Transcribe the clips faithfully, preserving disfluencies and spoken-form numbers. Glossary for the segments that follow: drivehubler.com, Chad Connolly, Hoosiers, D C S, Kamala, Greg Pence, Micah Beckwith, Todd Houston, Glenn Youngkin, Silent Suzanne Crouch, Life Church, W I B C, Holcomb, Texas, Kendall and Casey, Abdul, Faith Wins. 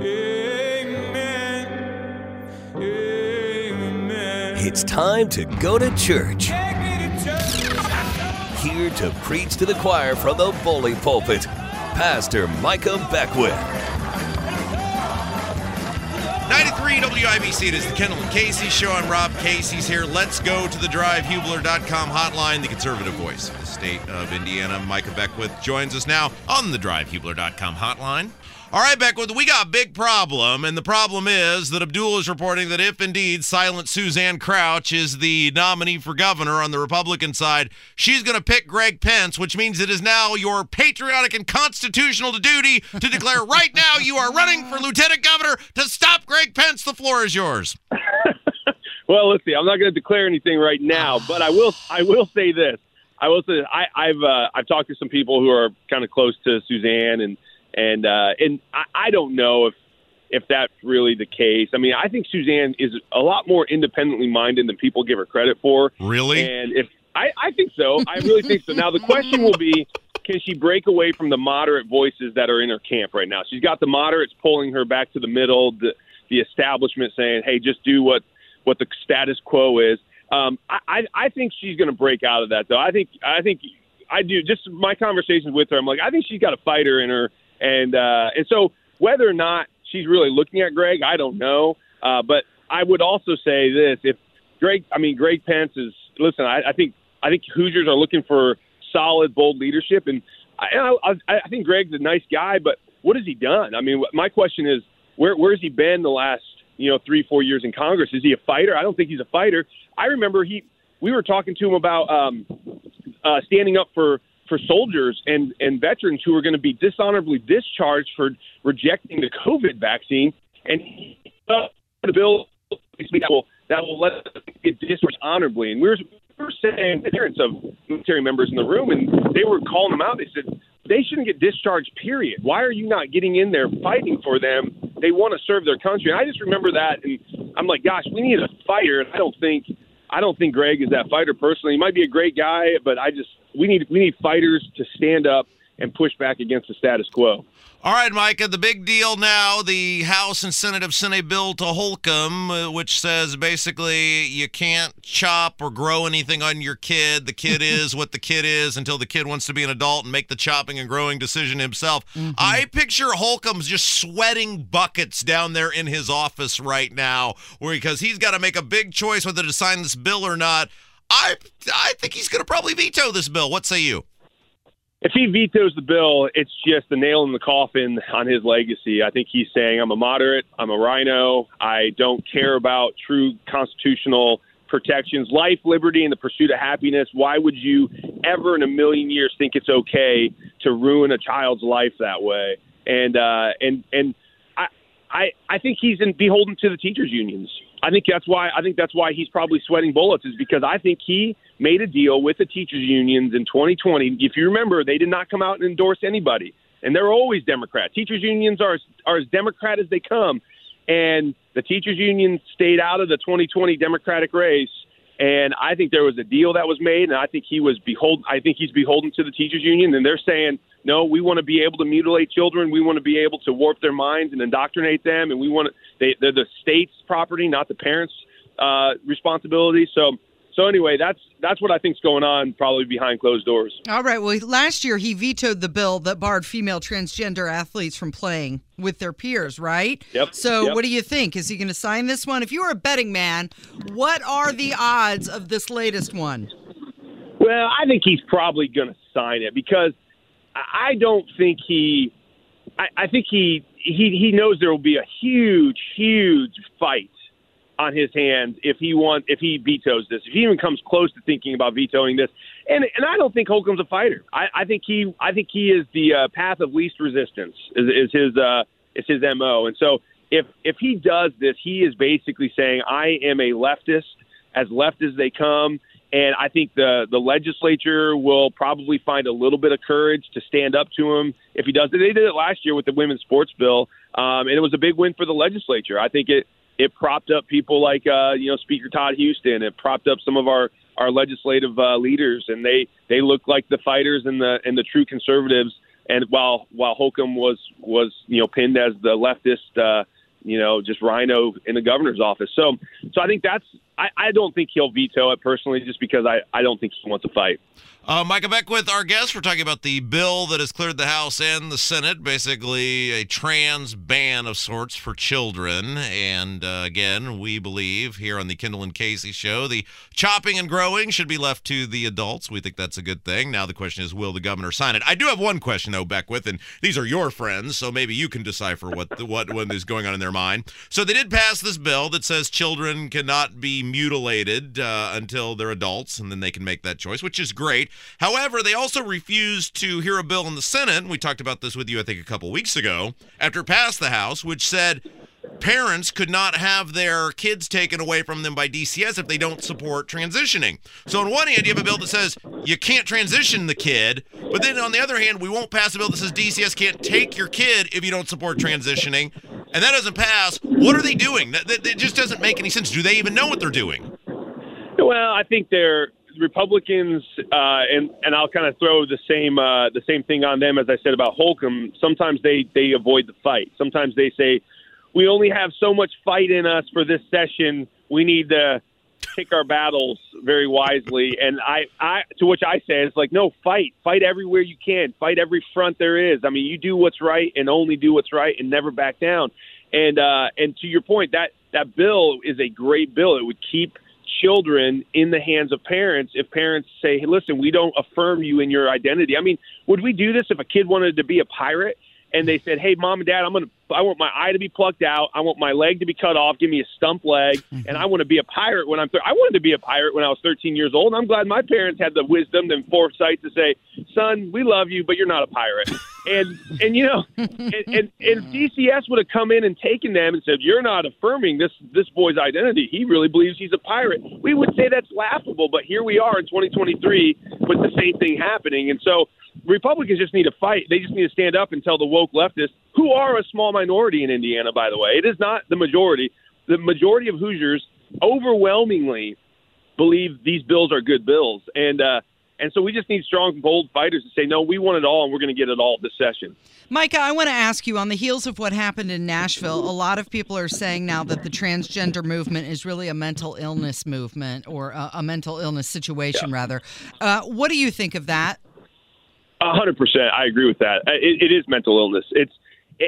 Amen. Amen. It's time to go to church. Take me to church. Here to preach to the choir from the bully pulpit, Pastor Micah Beckwith. ninety-three W I B C, it is the Kendall and Casey Show. I'm Rob Casey's here. Let's go to the drive hubler dot com hotline, the conservative voice of the state of Indiana. Micah Beckwith joins us now on the drive hubler dot com hotline. All right, Beckwith, we got a big problem, and the problem is that Abdul is reporting that if indeed Silent Suzanne Crouch is the nominee for governor on the Republican side, she's going to pick Greg Pence, which means it is now your patriotic and constitutional duty to declare right now you are running for lieutenant governor to stop Greg Pence. The floor is yours. Well, let's see. I'm not going to declare anything right now, but I will. I will say this. I will say this. I, I've uh, I've talked to some people who are kind of close to Suzanne and. And uh, and I, I don't know if if that's really the case. I mean, I think Suzanne is a lot more independently minded than people give her credit for. Really? And if I, I think so. I really think so. Now, the question will be, can she break away from the moderate voices that are in her camp right now? She's got the moderates pulling her back to the middle, the, the establishment saying, hey, just do what, what the status quo is. Um, I, I, I think she's going to break out of that, though. I think I think I do. Just my conversations with her, I'm like, I think she's got a fighter in her. And uh, and so whether or not she's really looking at Greg, I don't know. Uh, but I would also say this: if Greg, I mean Greg Pence is listen, I, I think I think Hoosiers are looking for solid, bold leadership, and I, I, I think Greg's a nice guy. But what has he done? I mean, my question is, where where's he been the last you know three, four years in Congress? Is he a fighter? I don't think he's a fighter. I remember he we were talking to him about um, uh, standing up for. for soldiers and, and veterans who are going to be dishonorably discharged for rejecting the COVID vaccine. And he put a bill that will, that will let them get discharged honorably. And we were, we were saying the parents of military members in the room, and they were calling them out. They said, they shouldn't get discharged, period. Why are you not getting in there fighting for them? They want to serve their country. And I just remember that, and I'm like, gosh, we need a fighter. And I don't think I don't think Greg is that fighter personally. He might be a great guy, but I just we need we need fighters to stand up and push back against the status quo. All right, Micah, the big deal now, the House and Senate have sent a bill to Holcomb, which says basically you can't chop or grow anything on your kid. The kid is what the kid is until the kid wants to be an adult and make the chopping and growing decision himself. Mm-hmm. I picture Holcomb's just sweating buckets down there in his office right now because he's got to make a big choice whether to sign this bill or not. I, I think he's going to probably veto this bill. What say you? If he vetoes the bill, it's just the nail in the coffin on his legacy. I think he's saying, I'm a moderate, I'm a rhino, I don't care about true constitutional protections, life, liberty, and the pursuit of happiness. Why would you ever in a million years think it's okay to ruin a child's life that way? And uh, and and I, I I think he's in, beholden to the teachers' unions. I think that's why I think that's why he's probably sweating bullets is because I think he made a deal with the teachers unions in twenty twenty. If you remember, they did not come out and endorse anybody. And they're always Democrat. Teachers unions are, are as Democrat as they come. And the teachers union stayed out of the twenty twenty Democratic race. And I think there was a deal that was made. And I think he was beholden. I think he's beholden to the teachers union. And they're saying, no, we want to be able to mutilate children. We want to be able to warp their minds and indoctrinate them. And we want to, they, they're the state's property, not the parents' uh, responsibility. So, so anyway, that's that's what I think's going on, probably behind closed doors. All right. Well, last year he vetoed the bill that barred female transgender athletes from playing with their peers, right? Yep. So, yep. What do you think? Is he going to sign this one? If you were a betting man, what are the odds of this latest one? Well, I think he's probably going to sign it because. I don't think he – I think he, he he knows there will be a huge, huge fight on his hands if he want, if he vetoes this, if he even comes close to thinking about vetoing this. And and I don't think Holcomb's a fighter. I, I think he I think he is the uh, path of least resistance is, is his uh, is his M O. And so if if he does this, he is basically saying, I am a leftist, as left as they come. And I think the, the legislature will probably find a little bit of courage to stand up to him if he does. They did it last year with the women's sports bill, um, and it was a big win for the legislature. I think it, it propped up people like, uh, you know, Speaker Todd Houston. It propped up some of our, our legislative uh, leaders, and they, they look like the fighters and the and the true conservatives. And while while Holcomb was was you know pinned as the leftist, uh, you know, just rhino in the governor's office. So so I think that's I, I don't think he'll veto it personally, just because I, I don't think he wants to fight. Uh, Micah Beckwith, our guest, we're talking about the bill that has cleared the House and the Senate, basically a trans ban of sorts for children. And uh, again, we believe here on the Kendall and Casey show, the chopping and growing should be left to the adults. We think that's a good thing. Now the question is, will the governor sign it? I do have one question, though, Beckwith, and these are your friends, so maybe you can decipher what the, what, what is going on in their mind. So they did pass this bill that says children cannot be mutilated uh, until they're adults, and then they can make that choice, which is great. However, they also refused to hear a bill in the Senate, and we talked about this with you, I think, a couple weeks ago, after it passed the House, which said parents could not have their kids taken away from them by D C S if they don't support transitioning. So on one hand, you have a bill that says you can't transition the kid, but then on the other hand, we won't pass a bill that says D C S can't take your kid if you don't support transitioning, and that doesn't pass. What are they doing? That, that, that just doesn't make any sense. Do they even know what they're doing? Well, I think they're Republicans, uh, and and I'll kind of throw the same uh, the same thing on them as I said about Holcomb. Sometimes they, they avoid the fight. Sometimes they say, we only have so much fight in us for this session. We need to pick our battles very wisely. And I, I to which I say, it's like, no, fight. Fight everywhere you can. Fight every front there is. I mean, you do what's right and only do what's right and never back down. And uh, and to your point, that, that bill is a great bill. It would keep children in the hands of parents if parents say, hey, listen, we don't affirm you in your identity. I mean, would we do this if a kid wanted to be a pirate and they said, hey, mom and dad, I'm gonna I want my eye to be plucked out, I want my leg to be cut off, give me a stump leg, and I want to be a pirate when I'm th- I wanted to be a pirate when I was thirteen years old. I'm glad my parents had the wisdom and foresight to say, son, we love you, but you're not a pirate. And and you know, and, and, and D C S would have come in and taken them and said, you're not affirming this this boy's identity. He really believes he's a pirate. We would say that's laughable, but here we are in twenty twenty-three with the same thing happening. And so Republicans just need to fight. They just need to stand up and tell the woke leftists, who are a small minority in Indiana, by the way. It is not the majority. The majority of Hoosiers overwhelmingly believe these bills are good bills. And, uh, And so we just need strong, bold fighters to say, no, we want it all, and we're going to get it all this session. Micah, I want to ask you, on the heels of what happened in Nashville, a lot of people are saying now that the transgender movement is really a mental illness movement, or a, a mental illness situation, yeah. rather. Uh, what do you think of that? A hundred percent. I agree with that. It, it is mental illness. It's,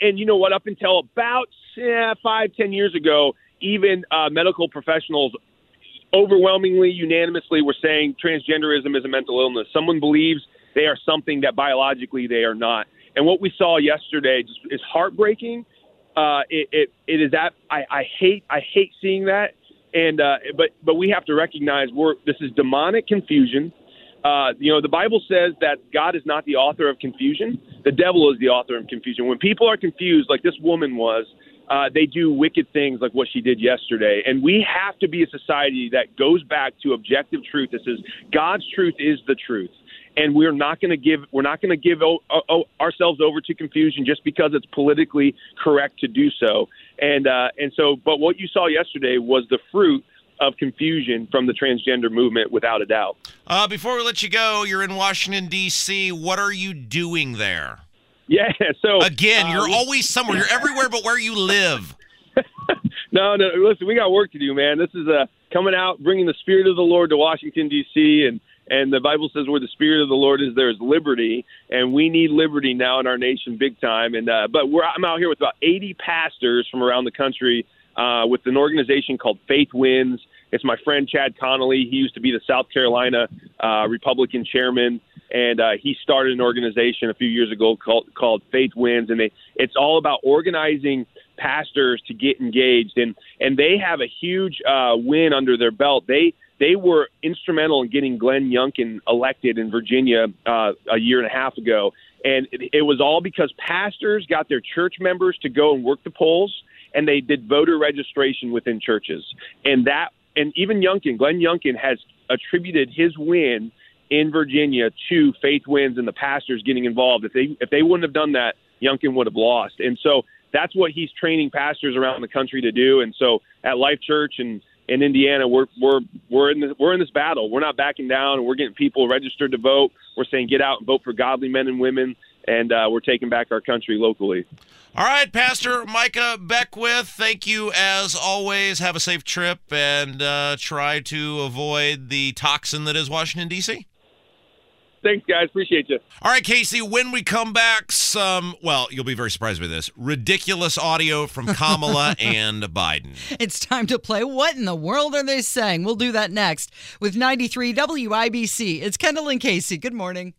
and you know what, up until about eh, five, ten years ago, even uh, medical professionals overwhelmingly, unanimously were saying transgenderism is a mental illness. Someone believes they are something that biologically they are not. And what we saw yesterday just is heartbreaking. Uh, it, it, it is that I, I hate, I hate seeing that. And, uh, but, but we have to recognize we're, this is demonic confusion. Uh, you know, the Bible says that God is not the author of confusion. The devil is the author of confusion. When people are confused, like this woman was, Uh, they do wicked things like what she did yesterday. And we have to be a society that goes back to objective truth. This is God's truth is the truth. And we're not going to give we're not going to give o- o- ourselves over to confusion just because it's politically correct to do so. And uh, and so but what you saw yesterday was the fruit of confusion from the transgender movement, without a doubt. Uh, before we let you go, you're in Washington, D C. What are you doing there? Yeah, so... Again, you're um, always somewhere. You're everywhere but where you live. no, no, listen, we got work to do, man. This is uh, coming out, bringing the Spirit of the Lord to Washington, D C, and, and the Bible says where the Spirit of the Lord is, there is liberty, and we need liberty now in our nation big time. And uh, But we're, I'm out here with about eighty pastors from around the country uh, with an organization called Faith Wins. It's my friend Chad Connolly. He used to be the South Carolina uh, Republican chairman. And uh, he started an organization a few years ago called, called Faith Wins, and they, it's all about organizing pastors to get engaged. And, and they have a huge uh, win under their belt. They they were instrumental in getting Glenn Youngkin elected in Virginia uh, a year and a half ago. And it, it was all because pastors got their church members to go and work the polls, and they did voter registration within churches. And that, and even Youngkin, Glenn Youngkin has attributed his win in Virginia to Faith Wins and the pastors getting involved. If they if they wouldn't have done that, Youngkin would have lost. And so that's what he's training pastors around the country to do. And so at Life Church and in, in Indiana, we're we're we're in this, we're in this battle. We're not backing down, and we're getting people registered to vote. We're saying get out and vote for godly men and women and uh, we're taking back our country locally. All right, Pastor Micah Beckwith, thank you as always. Have a safe trip and uh, try to avoid the toxin that is Washington, D C Thanks, guys. Appreciate you. All right, Casey, when we come back, some, well, you'll be very surprised by this, ridiculous audio from Kamala and Biden. It's time to play What in the World Are They Saying? We'll do that next with ninety-three W I B C. It's Kendall and Casey. Good morning.